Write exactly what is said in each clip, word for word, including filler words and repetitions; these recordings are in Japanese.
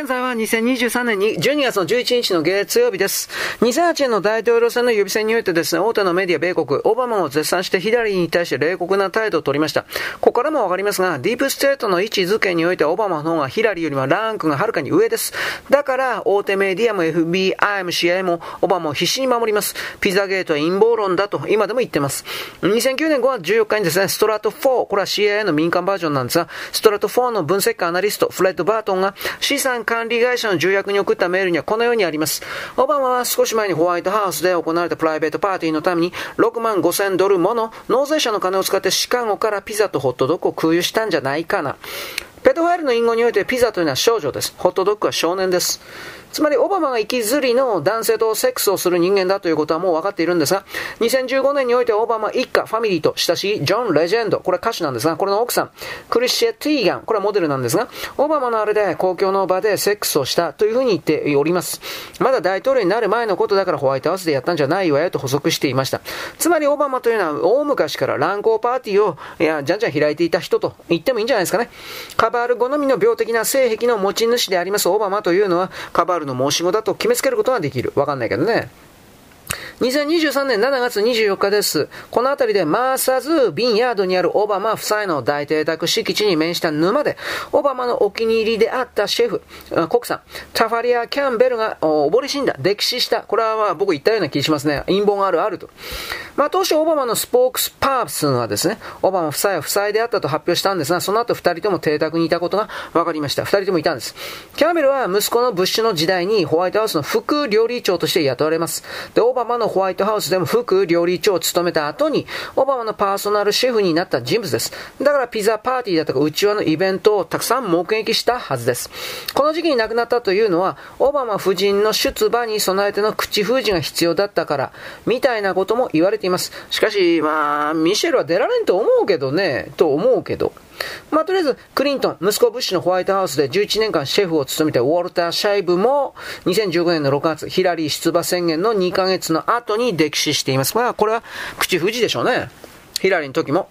現在はにせんにじゅうさんねんにじゅうにがつのじゅういちにちの月曜日です。にせんはちねんの大統領選の予備選においてですね、大手のメディア米国、オバマを絶賛してヒラリーに対して冷酷な態度を取りました。ここからもわかりますが、ディープステートの位置づけにおいてはオバマの方がヒラリーよりもランクがはるかに上です。だから、大手メディアも エフビーアイ も シーアイエー もオバマを必死に守ります。ピザゲートは陰謀論だと今でも言ってます。にせんきゅうねんごがつじゅうよっかにですね、ストラトフォー、これは シーアイエー の民間バージョンなんですが、ストラトフォーの分析家アナリスト、フレッド・バートンが資産管理会社の重役に送ったメールにはこのようにあります。オバマは少し前にホワイトハウスで行われたプライベートパーティーのためにろくまんごせんドルもの納税者の金を使ってシカゴからピザとホットドッグを空輸したんじゃないかな。ペドファイルの隠語においてピザというのは少女です。ホットドッグは少年です。つまりオバマが生きずりの男性とセックスをする人間だということはもう分かっているんですが、にせんじゅうごねんにおいてオバマ一家ファミリーと親しいジョン・レジェンド、これは歌手なんですが、これの奥さんクリシェ・ティーガン、これはモデルなんですが、オバマのあれで公共の場でセックスをしたというふうに言っております。まだ大統領になる前のことだからホワイトハウスでやったんじゃないわよと補足していました。つまりオバマというのは大昔から乱交パーティーをいやじゃんじゃん開いていた人と言ってもいいんじゃないですかね。カバール好みの病的な性癖の持ち主でありますオバマというのはカバールの申し子だと決めつけることができる。わかんないけどね。にせんにじゅうさんねんしちがつにじゅうよっかです。このあたりでマーサズ・ビンヤードにあるオバマ夫妻の大邸宅敷地に面した沼で、オバマのお気に入りであったシェフ、コックさん、タファリア・キャンベルが溺れ死んだ、溺死した。これは僕言ったような気しますね。陰謀があるあると。まあ当初オバマのスポークスパーソンはですね、オバマ夫妻は夫妻であったと発表したんですが、その後二人とも邸宅にいたことが分かりました。二人ともいたんです。キャンベルは息子のブッシュの時代にホワイトハウスの副料理長として雇われます。で、オバマのホワイトハウスでも副料理長を務めた後にオバマのパーソナルシェフになった人物です。だからピザパーティーだとか内輪のイベントをたくさん目撃したはずです。この時期に亡くなったというのはオバマ夫人の出馬に備えての口封じが必要だったからみたいなことも言われています。しかしまあミシェルは出られんと思うけどねと思うけどまあ、とりあえずクリントン息子ブッシュのホワイトハウスでじゅういちねんかんシェフを務めたウォルター・シャイブもにせんじゅうごねんのろくがつヒラリー出馬宣言のにかげつの後に溺死しています。まあこれは口封じでしょうね。ヒラリーの時も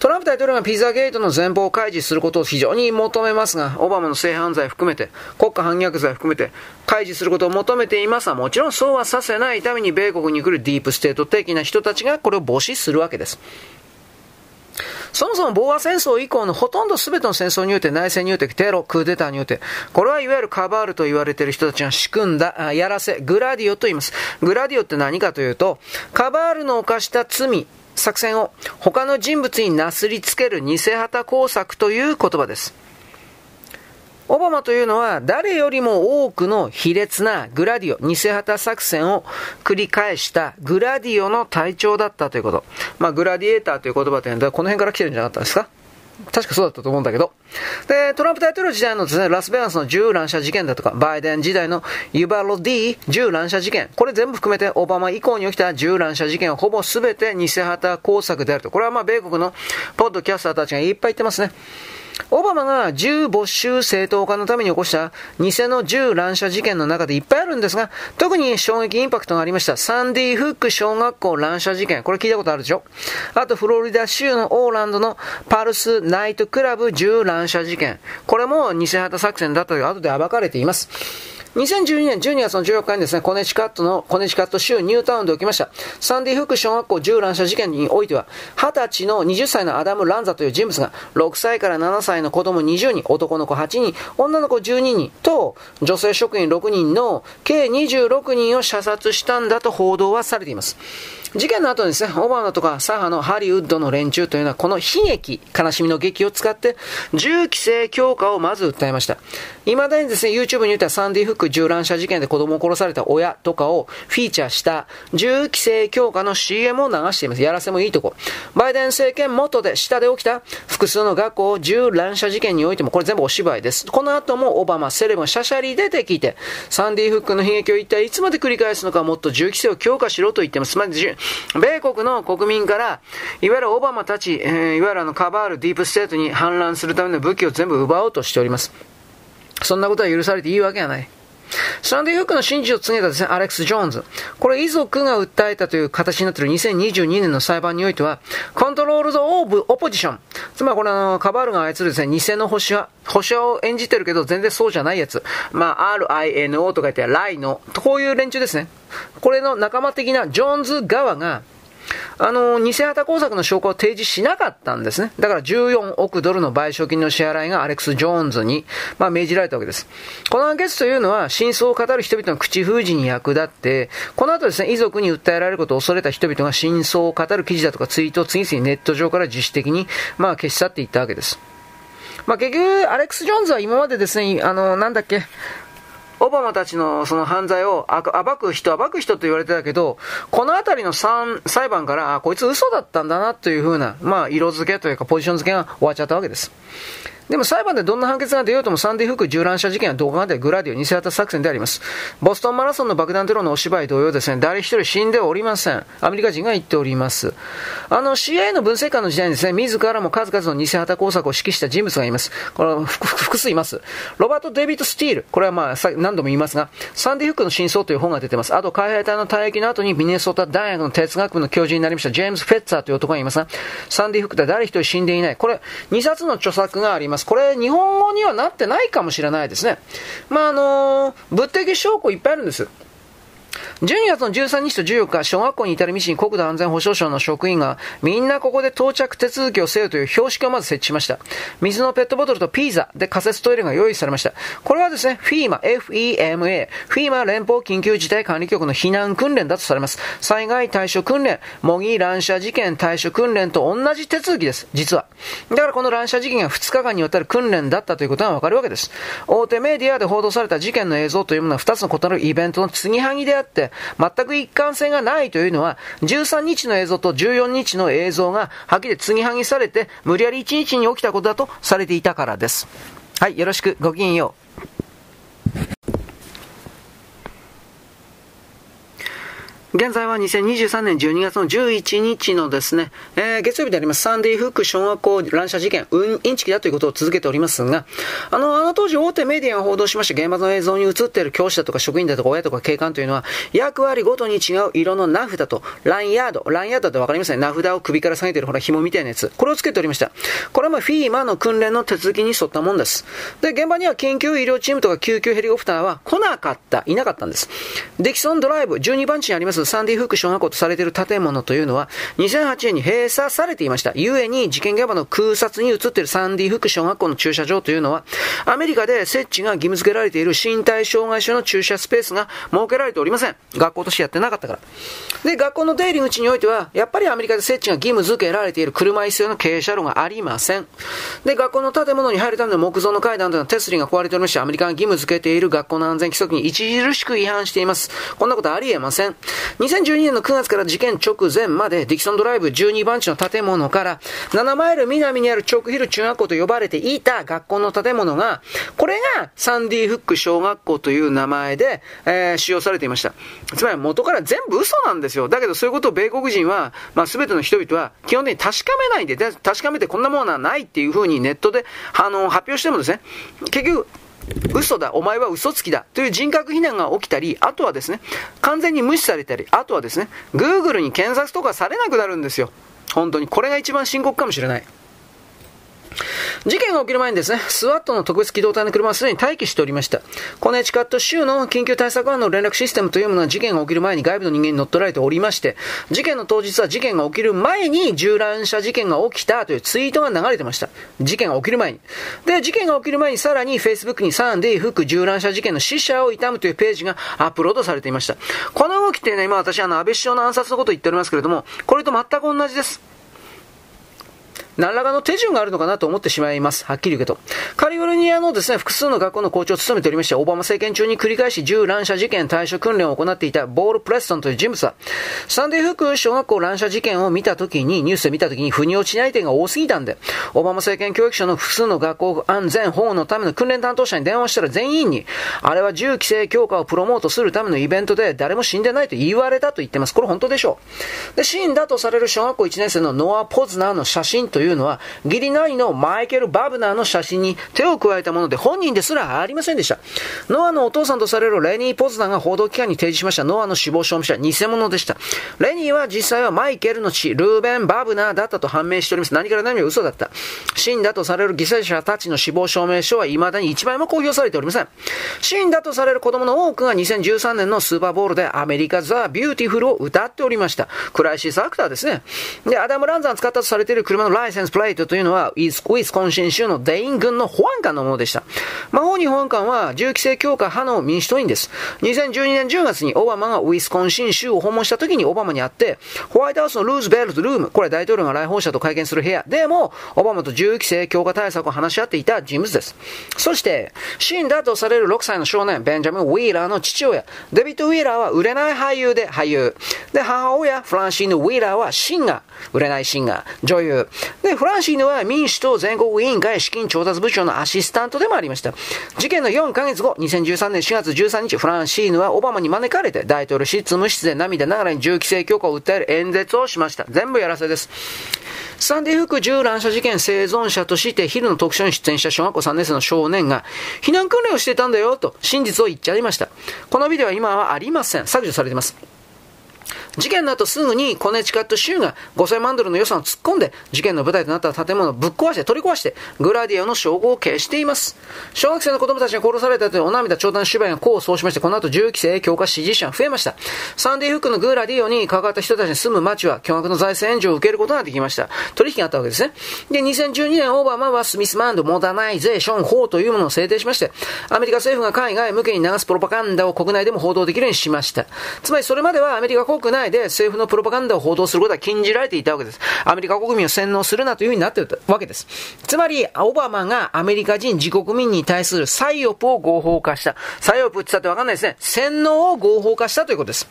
トランプ大統領がピザゲートの全貌を開示することを非常に求めますが、オバマの性犯罪含めて国家反逆罪含めて開示することを求めていますが、もちろんそうはさせないために米国に来るディープステート的な人たちがこれを防止するわけです。そもそもボーア戦争以降のほとんど全ての戦争において、内戦において、テロ、クーデターにおいて、これはいわゆるカバールと言われている人たちが仕組んだやらせ、グラディオと言います。グラディオって何かというと、カバールの犯した罪、作戦を他の人物になすりつける偽旗工作という言葉です。オバマというのは誰よりも多くの卑劣なグラディオ、偽旗作戦を繰り返したグラディオの隊長だったということ。まあグラディエーターという言葉というのはこの辺から来てるんじゃなかったですか？確かそうだったと思うんだけど。で、トランプ大統領時代のですね、ラスベガスの銃乱射事件だとか、バイデン時代のユバロディ銃乱射事件、これ全部含めてオバマ以降に起きた銃乱射事件はほぼ全て偽旗工作であると。これはまあ米国のポッドキャスターたちがいっぱい言ってますね。オバマが銃没収正当化のために起こした偽の銃乱射事件の中でいっぱいあるんですが、特に衝撃インパクトがありましたサンディフック小学校乱射事件、これ聞いたことあるでしょ。あとフロリダ州のオーランドのパルスナイトクラブ銃乱射事件、これも偽旗作戦だったが後で暴かれています。にせんじゅうにねんじゅうにがつのじゅうよっかにですね、コネチカットの、コネチカット州ニュータウンで起きましたサンディフック小学校銃乱射事件においては、はたちのはたちのアダム・ランザという人物が、ろくさいからななさいの子供にじゅうにん、男の子はちにん、女の子じゅうににんと、女性職員ろくにんの計にじゅうろくにんを射殺したんだと報道はされています。事件の後にですね、オバマとか左派のハリウッドの連中というのは、この悲劇、悲しみの劇を使って、銃規制強化をまず訴えました。未だにですね、YouTube においてはサンディフック銃乱射事件で子供を殺された親とかをフィーチャーした銃規制強化の シーエム を流しています。やらせもいいとこ。バイデン政権元で、下で起きた複数の学校銃乱射事件においても、これ全部お芝居です。この後もオバマ、セレブがシャシャリ出てきて、サンディフックの悲劇を一体いつまで繰り返すのか、もっと銃規制を強化しろと言ってます。米国の国民からいわゆるオバマたち、えー、いわゆるあのカバールディープステートに反乱するための武器を全部奪おうとしております。そんなことは許されていいわけがない。スタンディー・フックの真実を告げたですね、アレックス・ジョーンズ。これ、遺族が訴えたという形になっているにせんにじゅうにねんの裁判においては、コントロールズ・オブ・オポジション。つまりこれ、あの、カバールが操るですね、偽の保守派。保守派を演じてるけど、全然そうじゃないやつ。まあ、アールアイエヌオー とか言って、ライの、こういう連中ですね。これの仲間的なジョーンズ側が、あの偽旗工作の証拠を提示しなかったんですね。だからじゅうよんおくドルの賠償金の支払いがアレックス・ジョーンズに、まあ、命じられたわけです。この判決というのは真相を語る人々の口封じに役立って、この後ですね、遺族に訴えられることを恐れた人々が真相を語る記事だとかツイートを次々ネット上から自主的に、まあ、消し去っていったわけです。まあ、結局アレックス・ジョーンズは今までですね、あのなんだっけオバマたちのその犯罪を暴く人、暴く人と言われてたけど、このあたりの裁判から、あ、こいつ嘘だったんだなというふうな、まあ、色付けというかポジション付けが終わっちゃったわけです。でも裁判でどんな判決が出ようともサンディ・フック銃乱射事件はどこまでグラディオ偽旗作戦であります。ボストンマラソンの爆弾テロのお芝居同様ですね、誰一人死んでおりません。アメリカ人が言っております。あの シーアイエー の分析官の時代にですね、自らも数々の偽旗工作を指揮した人物がいます。これは複数います。ロバート・デイビッド・スティール。これはまあ何度も言いますが、サンディ・フックの真相という本が出てます。あと海兵隊の退役の後にミネソタ大学の哲学部の教授になりましたジェームズ・フェッツァーという男がいますが、サンディ・フックで誰一人死んでいない。これにさつの著作があります。これ日本語にはなってないかもしれないですね。まああの物的証拠いっぱいあるんです。じゅうにがつのじゅうさんにちとじゅうよっか、小学校に至る道に国土安全保障省の職員がみんなここで到着手続きをせよという標識をまず設置しました。水のペットボトルとピザで仮設トイレが用意されました。これはですね エフイーエムエー、エフイーエムエー エフイーエムエー連邦緊急事態管理局の避難訓練だとされます。災害対処訓練、模擬乱射事件対処訓練と同じ手続きです。実はだからこの乱射事件がふつかかんにわたる訓練だったということがわかるわけです。大手メディアで報道された事件の映像というものはふたつの異なるイベントの継ぎはぎであって、全く一貫性がないというのはじゅうさんにちの映像とじゅうよっかの映像がはっきり継ぎはぎされて、無理やりいちにちに起きたことだとされていたからです。はい、よろしくごきげんよう。現在はにせんにじゅうさんねんじゅうにがつのじゅういちにちのですね、えー、月曜日でありますサンディ・フック小学校乱射事件、うん、インチキだということを続けておりますが、あの、あの当時大手メディアが報道しました原発の映像に映っている教師だとか職員だとか親とか警官というのは、役割ごとに違う色の名札とラインヤード、ラインヤードってわかりますね、名札を首から下げているほら紐みたいなやつ、これをつけておりました。これはまあフィーマの訓練の手続きに沿ったもんです。で、現場には緊急医療チームとか救急ヘリコプターは来なかった、いなかったんです。デキソンドライブ、じゅうにばんちにありますサンディ・フック小学校とされている建物というのはにせんはちねんに閉鎖されていました。ゆえに事件現場の空撮に映っているサンディ・フック小学校の駐車場というのは、アメリカで設置が義務付けられている身体障害者の駐車スペースが設けられておりません。学校としてやってなかったから。で、学校の出入り口においてはやっぱりアメリカで設置が義務付けられている車椅子用の傾斜路がありません。で、学校の建物に入るための木造の階段というのは手すりが壊れておりまして、アメリカが義務付けている学校の安全規則に著しく違反しています。こんなことありえません。にせんじゅうにねんのくがつから事件直前までディキソンドライブじゅうにばんちの建物からななマイル南にあるチョークヒル中学校と呼ばれていた学校の建物が、これがサンディ・フック小学校という名前で、えー、使用されていました。つまり元から全部嘘なんですよ。だけどそういうことを米国人は、まあ、全ての人々は基本的に確かめないで、で確かめてこんなものはないっていうふうにネットであの発表してもですね、結局嘘だ、お前は嘘つきだという人格非難が起きたり、あとはですね、完全に無視されたり、あとはですね、Google に検索とかされなくなるんですよ。本当にこれが一番深刻かもしれない。事件が起きる前にですね、スワットの特別機動隊の車はすでに待機しておりました。コネチカット州の緊急対策班の連絡システムというものは事件が起きる前に外部の人間に乗っ取られておりまして、事件の当日は事件が起きる前に銃乱射事件が起きたというツイートが流れてました。事件が起きる前に。で、事件が起きる前にさらに Facebook にサンディ・フック銃乱射事件の死者を悼むというページがアップロードされていました。この動きっていうのは今私あの安倍首相の暗殺のことを言っておりますけれども、これと全く同じです。何らかの手順があるのかなと思ってしまいます。はっきり言うけど。カリフォルニアのですね、複数の学校の校長を務めておりました、オバマ政権中に繰り返し銃乱射事件対処訓練を行っていたボール・プレストンという人物は、サンディ・フック小学校乱射事件を見たときに、ニュースで見たときに、腑に落ちない点が多すぎたんで、オバマ政権教育省の複数の学校安全保護のための訓練担当者に電話したら全員に、あれは銃規制強化をプロモートするためのイベントで誰も死んでないと言われたと言ってます。これ本当でしょう。で、死んだとされる小学校いちねん生のノア・ポズナーの写真といういうのは、義理ないのマイケル・バブナーの写真に手を加えたもので、本人ですらありませんでした。ノアのお父さんとされるレニー・ポズナーが報道機関に提示しましたノアの死亡証明書は偽物でした。レニーは実際はマイケルの父、ルーベン・バブナーだったと判明しております。何から何まで嘘だった。死んだとされる犠牲者たちの死亡証明書は未だに一枚も公表されておりません。死んだとされる子供の多くがにせんじゅうさんねんのスーパーボウルでアメリカ・ザ・ビューティフルを歌っておりました。クライシスアクターですね。で、アダム・ランザン使ったとされている車のライセンスプレートというのは、ウィスコンシン州のデイン郡の保安官のものでした。マホーニー保安官は銃規制強化派の民主党員です。にせんじゅうにねんじゅうがつにオバマがウィスコンシン州を訪問した時にオバマに会って、ホワイトハウスのルーズベルトルーム、これ大統領が来訪者と会見する部屋でも、オバマと銃規制強化対策を話し合っていた人物です。そして、死んだとされるろくさいの少年、ベンジャミン・ウィーラーの父親、デビッド・ウィーラーは売れない俳優で俳優。で、母親、フランシーヌ・ウィーラーはシンガー、売れないシンガー、女優。で、フランシーヌは民主党全国委員会資金調達部長のアシスタントでもありました。事件のよんかげつご、にせんじゅうさんねんしがつじゅうさんにち、フランシーヌはオバマに招かれて、大統領執務室で涙ながらに銃規制強化を訴える演説をしました。全部やらせです。サンディフック銃乱射事件生存者としてヒルの特集に出演した小学校さんねんせいの少年が避難訓練をしていたんだよと真実を言っちゃいました。このビデオは今はありません。削除されています。事件の後すぐにコネチカット州がごせんまんドルの予算を突っ込んで事件の舞台となった建物をぶっ壊して取り壊してグラディオの称号を消しています。小学生の子供たちが殺されたというお涙長短主張が功を奏しまして、この後銃規制強化支持者が増えました。サンディフックのグラディオに関わった人たちに住む町は巨額の財政援助を受けることができました。取引があったわけですね。で、にせんじゅうにねんオバマはスミスマンドモダナイゼーション法というものを制定しまして、アメリカ政府が海外向けに流すプロパガンダを国内でも報道できるようにしました。つまりそれまではアメリカ国内で政府のプロパガンダを報道することは禁じられていたわけです。アメリカ国民を洗脳するなというふうになっていたわけです。つまりオバマがアメリカ人自国民に対するサイオプを合法化した。サイオプって言ったって分かんないですね。洗脳を合法化したということです。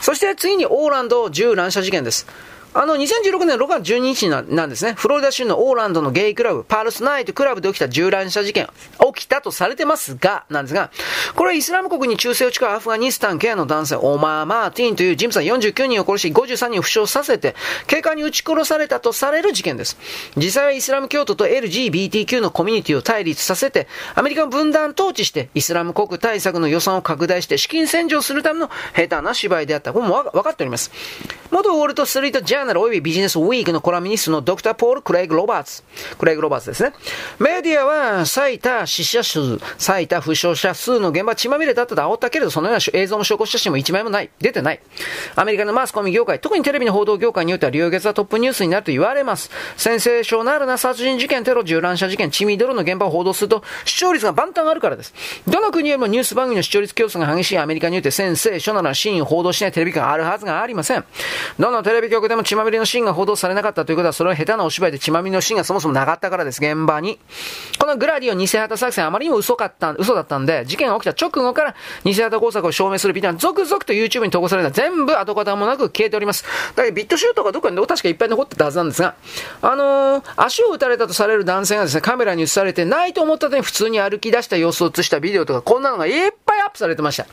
そして次にオーランド銃乱射事件です。あのにせんじゅうろくねんろくがつじゅうににちなんですね。フロリダ州のオーランドのゲイクラブパールスナイトクラブで起きた銃乱射事件起きたとされてますがなんですが、これはイスラム国に忠誠を誓うアフガニスタン系の男性オマー・マーティンという人物がよんじゅうきゅうにんを殺しごじゅうさんにんを負傷させて警官に撃ち殺されたとされる事件です。実際はイスラム教徒と エルジービーティーキュー のコミュニティを対立させてアメリカを分断統治してイスラム国対策の予算を拡大して資金洗浄するための下手な芝居であった。これも分かっております。元ウォルトストリートジャジャーナルおよびビジネスウィークのコラムニストのドクターポール・クレイグ・ロバーツクレイグ・ロバーツですね。メディアは最多死者数最多負傷者数の現場血まみれだったと煽ったけれど、そのような映像も証拠写真も一枚もない出てない。アメリカのマスコミ業界、特にテレビの報道業界によっては流月はトップニュースになると言われます。センセーショナルな殺人事件、テロ、銃乱射事件、血みどろの現場を報道すると視聴率が万端あるからです。どの国よりもニュース番組の視聴率競争が激しいアメリカにおいてセンセーショナルなシーンを報道しないテレビ局があるはずがありません。どのテレビ局でも血まみれのシーンが報道されなかったということは、それは下手なお芝居で血まみれのシーンがそもそもなかったからです。現場にこのグラディオ偽旗作戦あまりにも嘘かった嘘だったんで、事件が起きた直後から偽旗工作を証明するビデオが続々と YouTube に投稿された。全部跡形もなく消えております。だけどビットシュートがどこかに確かいっぱい残ってたはずなんですが、あのー、足を打たれたとされる男性がですね、カメラに映されてないと思った時に普通に歩き出した様子を映したビデオとか、こんなのがいっぱいアップされてました。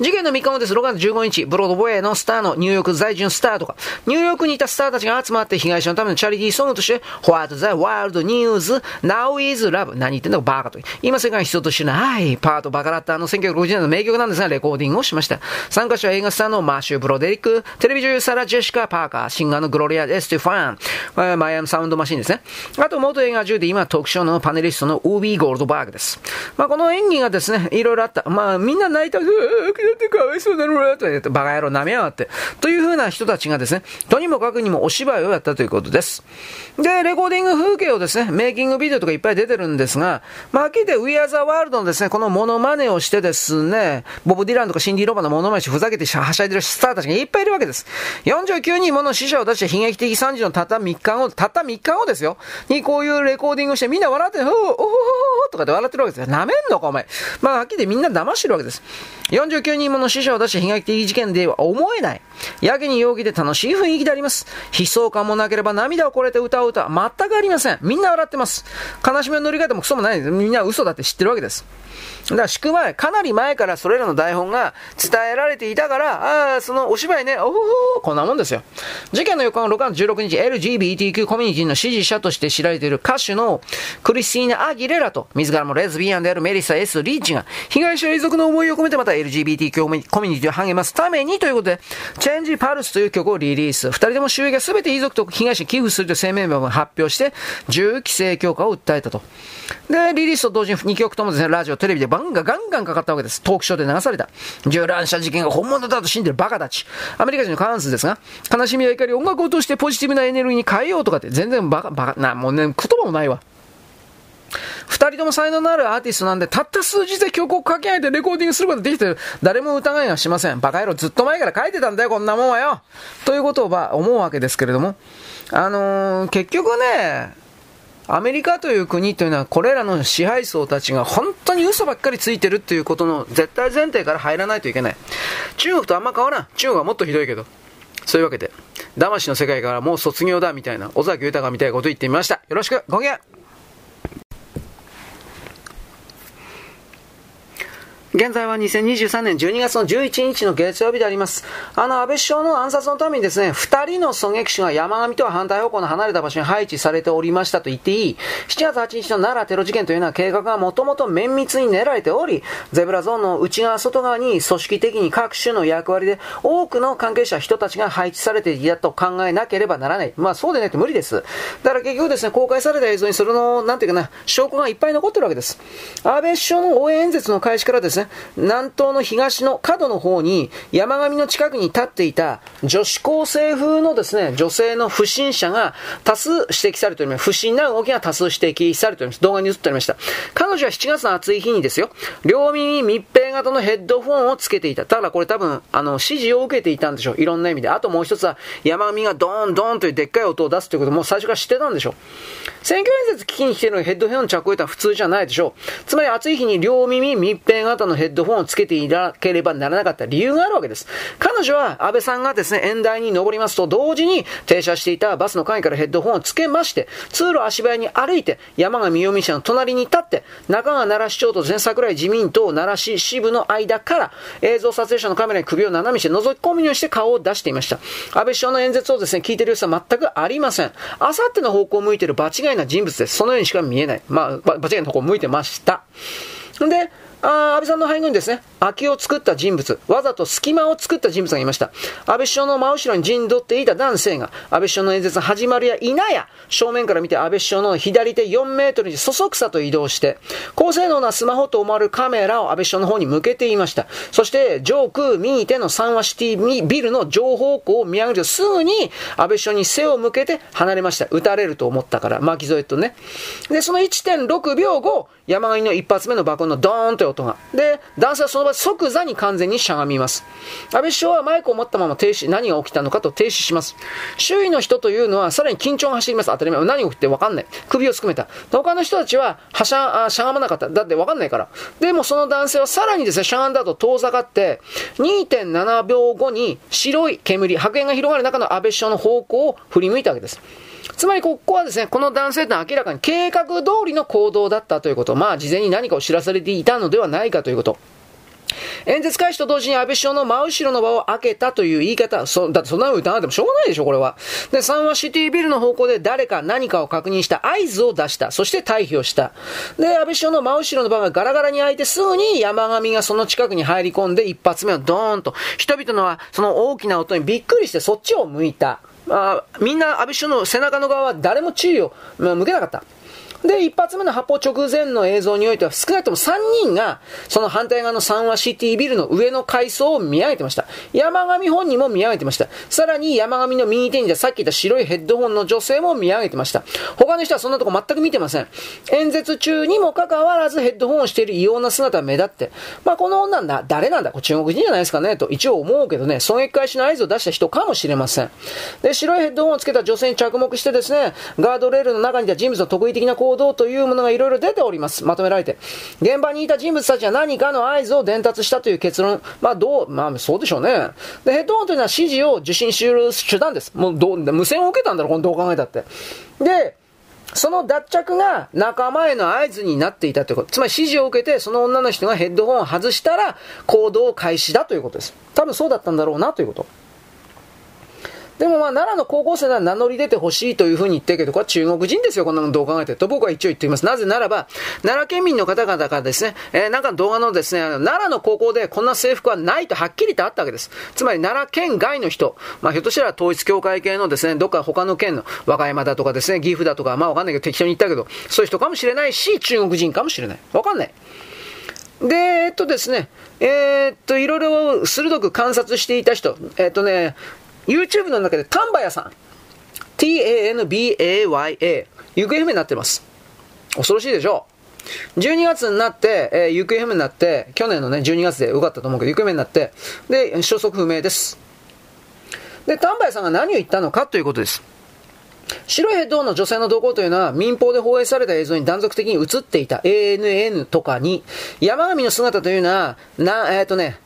事件のみっかごです。ろくがつじゅうごにち、ブロードウェイのスターのニューヨーク在住のスターとか、ニューヨークにいたスターたちが集まって被害者のためのチャリティーソングとして What the World News Now is Love 何言ってんだバカと今世界が必要としてないパートバカだったあのせんきゅうひゃくろくじゅうねんの名曲なんですがレコーディングをしました。参加者は映画スターのマシュー・ブロデリック、テレビ女優サラ・ジェシカ・パーカー、シンガーのグロリア・エスティファン、マイアムサウンドマシンですね。あと元映画中で今特賞のパネリストのウービー・ゴールドバーグです。まあこの演技がですねいろいろあった。まあみんな泣いたくだってかわいそうだろうと言ってバカ野郎舐めやがってという風な人たちがですねとにもかくにもお芝居をやったということです。でレコーディング風景をですねメイキングビデオとかいっぱい出てるんですが、まあ聞いて We Are the World のですねこのモノマネをしてですねボブ・ディランとかシンディ・ロバのモノマネしてふざけてはしゃいでるスターたちがいっぱいいるわけです。よんじゅうきゅうにんもの死者を出して悲劇的惨事のたったみっかごたったみっかごですよにこういうレコーディングをしてみんな笑っておーおーおーとかで笑ってるわけですよ。舐めんのかお前。まあはっきりみんな騙してるわけです。よんじゅうきゅうにんもの死者を出して悲劇的事件では思えないやけに陽気で楽しい雰囲気であります。悲壮感もなければ涙をこれて歌う歌全くありません。みんな笑ってます。悲しみの塗り方もクソもないです。みんな嘘だって知ってるわけです。だから宿前かなり前からそれらの台本が伝えられていたから、ああそのお芝居ね、おおこんなもんですよ。事件の翌ろくがつじゅうろくにち エルジービーティーキュー コミュニティの支持者として知られている歌手のクリスティーナ・アギレラと自らもレズビアンであるメリサ・エス・リーチが被害者遺族の思いを込めてまた エルジービーティーキュー コミュニティを励ますためにということでチェンジ・パルスという曲をリリース。二人とも収益が全て遺族と被害者に寄付するという声明文を発表して銃規制強化を訴えたと。でリリースと同時ににきょくともですね、ラジオテレビでバンがガンガンかかったわけです。トークショーで流された。銃乱射事件が本物だと信じるバカたち。アメリカ人の過半数ですが、悲しみや怒りを音楽を通してポジティブなエネルギーに変えようとかって全然バカバカな、もうね言葉もないわ。二人とも才能のあるアーティストなんで、たった数日で曲を書き上げてレコーディングすることができてる。誰も疑いはしません。バカ野郎ずっと前から書いてたんだよこんなもんはよということを思うわけですけれども、あのー、結局ねアメリカという国というのはこれらの支配層たちが本当に嘘ばっかりついてるということの絶対前提から入らないといけない。中国とあんま変わらん。中国はもっとひどいけど。そういうわけで騙しの世界からもう卒業だみたいな尾崎豊みたいなこと言ってみました。よろしくごきげん。現在はにせんにじゅうさんねんじゅうにがつのじゅういちにちの月曜日であります。あの安倍首相の暗殺のためにですね、二人の狙撃手が山上とは反対方向の離れた場所に配置されておりましたと言っていい。しちがつはちにちの奈良テロ事件というのは計画がもともと綿密に練られており、ゼブラゾーンの内側外側に組織的に各種の役割で多くの関係者人たちが配置されていたと考えなければならない。まあそうでないと無理です。だから結局ですね、公開された映像にそれのなんていうかな証拠がいっぱい残ってるわけです。安倍首相の応援演説の開始からですね。南東の東の角の方に山上の近くに立っていた女子高生風のですね、女性の不審者が多数指摘されております。不審な動きが多数指摘されております。動画に映っておりました。彼女はしちがつの暑い日にですよ、両耳密閉型のヘッドフォンをつけていた。ただこれ多分あの指示を受けていたんでしょう、いろんな意味で。あともう一つは山上がドーンドーンというでっかい音を出すということも最初から知ってたんでしょう。選挙演説聞きに来ているのにヘッドフォン着用というのは普通じゃないでしょう。つまり暑い日に両耳密閉型のヘッドフォンをつけていなければならなかった理由があるわけです。彼女は安倍さんがですね演台に登りますと同時に停車していたバスの間からヘッドフォンをつけまして、通路足早に歩いて山上容疑者の隣に立って、中川奈良市長と前桜井自民党奈良市支部の間から映像撮影者のカメラに首を斜めして覗き込むようにして顔を出していました。安倍首相の演説をですね聞いている様子は全くありません。あさっての方向を向いている場違いな人物です。そのようにしか見えない。まあ場違いの方向を向いてました。であ安倍さんの背後にですね、空きを作った人物、わざと隙間を作った人物がいました。安倍首相の真後ろに陣取っていた男性が、安倍首相の演説が始まるや否や、正面から見て安倍首相の左手よんメートルにそそくさと移動して、高性能なスマホと思われるカメラを安倍首相の方に向けていました。そして、上空右手の三和シティビルの上方向を見上げるとすぐに安倍首相に背を向けて離れました。撃たれると思ったから、巻き添えとね。で、その いってんろくびょうご、山上の一発目の爆音のドーンと音が。で、男性はその場で即座に完全にしゃがみます。安倍首相はマイクを持ったまま停止、何が起きたのかと停止します。周囲の人というのはさらに緊張が走ります。当たり前。何が起きて分かんない。首をすくめた。他の人たちははしゃ、しゃがまなかった。だって分かんないから。でもその男性はさらにですね、しゃがんだ後遠ざかって、にてんななびょうごに白い煙、白煙が広がる中の安倍首相の方向を振り向いたわけです。つまりここはですね、この男性というのは明らかに計画通りの行動だったということ、まあ事前に何かを知らされていたのではないかということ。演説開始と同時に安倍首相の真後ろの場を開けたという言い方、そだってそんなの歌わなくてもしょうがないでしょこれは。で、三和シティビルの方向で誰か何かを確認した、合図を出した、そして退避をした。で、安倍首相の真後ろの場がガラガラに開いてすぐに山上がその近くに入り込んで一発目をドーンと、人々のはその大きな音にびっくりしてそっちを向いた。あみんな安倍首相の背中の側は誰も注意を向けなかった。で、一発目の発砲直前の映像においては少なくともさんにんがその反対側の三和シティビルの上の階層を見上げてました。山上本人も見上げてました。さらに山上の右手にさっき言った白いヘッドホンの女性も見上げてました。他の人はそんなとこ全く見てません。演説中にもかかわらずヘッドホンをしている異様な姿が目立って、まあこの女なんだ、誰なんだ、これ中国人じゃないですかねと一応思うけどね、狙撃開始の合図を出した人かもしれません。で、指白いヘッドホンをつけた女性に着目してですね、ガードレールの中にいた人物の特異的な行動というものがいろいろ出ております。まとめられて、現場にいた人物たちは何かの合図を伝達したという結論、まあどう、まあそうでしょうね。で、ヘッドホンというのは指示を受信する手段です。もうどう無線を受けたんだろう、このどう考えたって。で、その脱着が仲間への合図になっていたということ。つまり指示を受けてその女の人がヘッドホンを外したら行動開始だということです。多分そうだったんだろうなということ。でもまあ奈良の高校生なら名乗り出てほしいというふうに言ってるけど、これは中国人ですよ、こんなのどう考えてと僕は一応言っています。なぜならば、奈良県民の方々からですね、えー、なんか動画のですね、奈良の高校でこんな制服はないとはっきりとあったわけです。つまり奈良県外の人、まあひょっとしたら統一教会系のですね、どっか他の県の和歌山だとかですね、岐阜だとか、まあわかんないけど適当に言ったけど、そういう人かもしれないし、中国人かもしれない。わかんない。で、えっとですね、えー、っと、いろいろ鋭く観察していた人、えー、っとね、YouTube の中で丹波屋さん ティー エー エヌ ビー エー ワイ エー 行方不明になってます。恐ろしいでしょう。じゅうにがつになって、えー、行方不明になって、去年のねじゅうにがつでよかったと思うけど行方不明になって、で消息不明です。で丹波屋さんが何を言ったのかということです。白いヘッドホンの女性の動向というのは民放で放映された映像に断続的に映っていた。 エーエヌエヌ とかに山上の姿というのはな、えーとね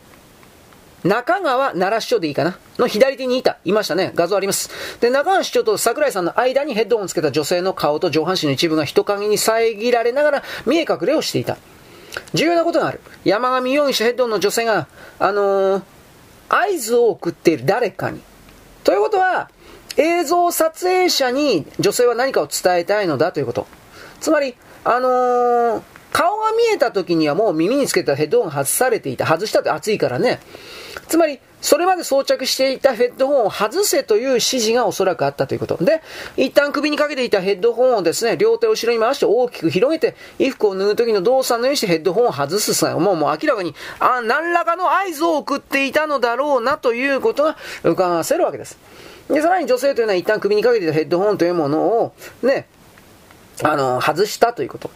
中川奈良市長でいいかなの左手にいた、いましたね。画像あります。で、中川市長と桜井さんの間にヘッドホンをつけた女性の顔と上半身の一部が人影に遮られながら見え隠れをしていた。重要なことがある。山上容疑者ヘッドホンの女性が、あのー、合図を送っている誰かに。ということは、映像撮影者に女性は何かを伝えたいのだということ。つまり、あのー、顔が見えた時にはもう耳につけたヘッドホンが外されていた。外したって暑いからね。つまり、それまで装着していたヘッドホンを外せという指示がおそらくあったということ。で、一旦首にかけていたヘッドホンをですね、両手を後ろに回して大きく広げて、衣服を脱ぐ時の動作のようにしてヘッドホンを外す際、もうもう明らかに、あ、何らかの合図を送っていたのだろうなということが伺わせるわけです。で、さらに女性というのは一旦首にかけていたヘッドホンというものを、ね、あの、外したということ。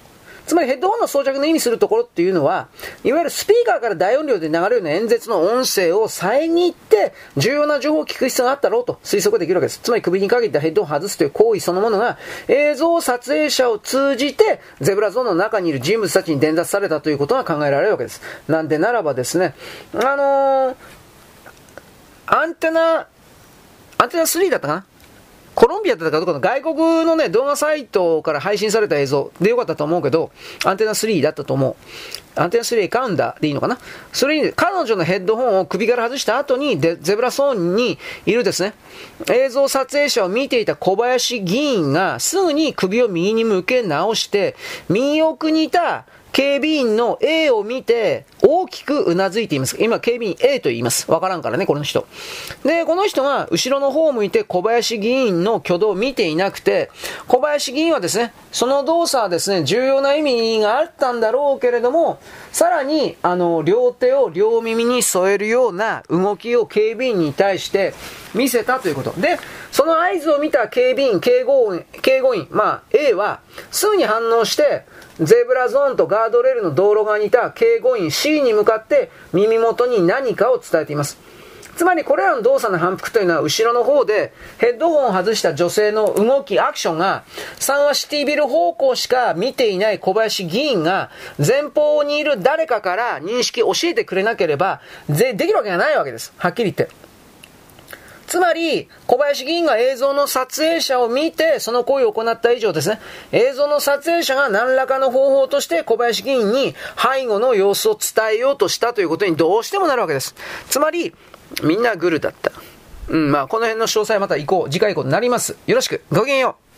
つまりヘッドホンの装着の意味するところっていうのは、いわゆるスピーカーから大音量で流れるような演説の音声を遮って重要な情報を聞く必要があったろうと推測できるわけです。つまり首にかけたヘッドホンを外すという行為そのものが映像撮影者を通じてゼブラゾーンの中にいる人物たちに伝達されたということが考えられるわけです。なんでならばですね、あのー、アンテナ、アンテナスリーだったかな、コロンビアだったかどうかの外国のね、動画サイトから配信された映像でよかったと思うけど、アンテナスリーだったと思う。アンテナスリーカウンダーでいいのかな。それに、彼女のヘッドホンを首から外した後に、ゼブラゾーンにいるですね、映像撮影者を見ていた小林議員が、すぐに首を右に向け直して、右奥にいた警備員の A を見て、大きくうなずいています。今、警備員 A と言います。わからんからね、この人。で、この人が後ろの方を向いて小林議員の挙動を見ていなくて、小林議員はですね、その動作はですね、重要な意味があったんだろうけれども、さらに、あの、両手を両耳に添えるような動きを警備員に対して見せたということ。で、その合図を見た警備員、警護員、警護員、まあ、A は、すぐに反応して、ゼブラゾーンとガードレールの道路側にいた警護員 C に向かって耳元に何かを伝えています。つまりこれらの動作の反復というのは後ろの方でヘッドホンを外した女性の動き、アクションが三和シティビル方向しか見ていない小林議員が前方にいる誰かから認識教えてくれなければできるわけがないわけです。はっきり言って。つまり、小林議員が映像の撮影者を見て、その行為を行った以上ですね、映像の撮影者が何らかの方法として小林議員に背後の様子を伝えようとしたということにどうしてもなるわけです。つまり、みんなグルだった。うん、まあ、この辺の詳細はまた以降、次回以降になります。よろしく、ごきげんよう。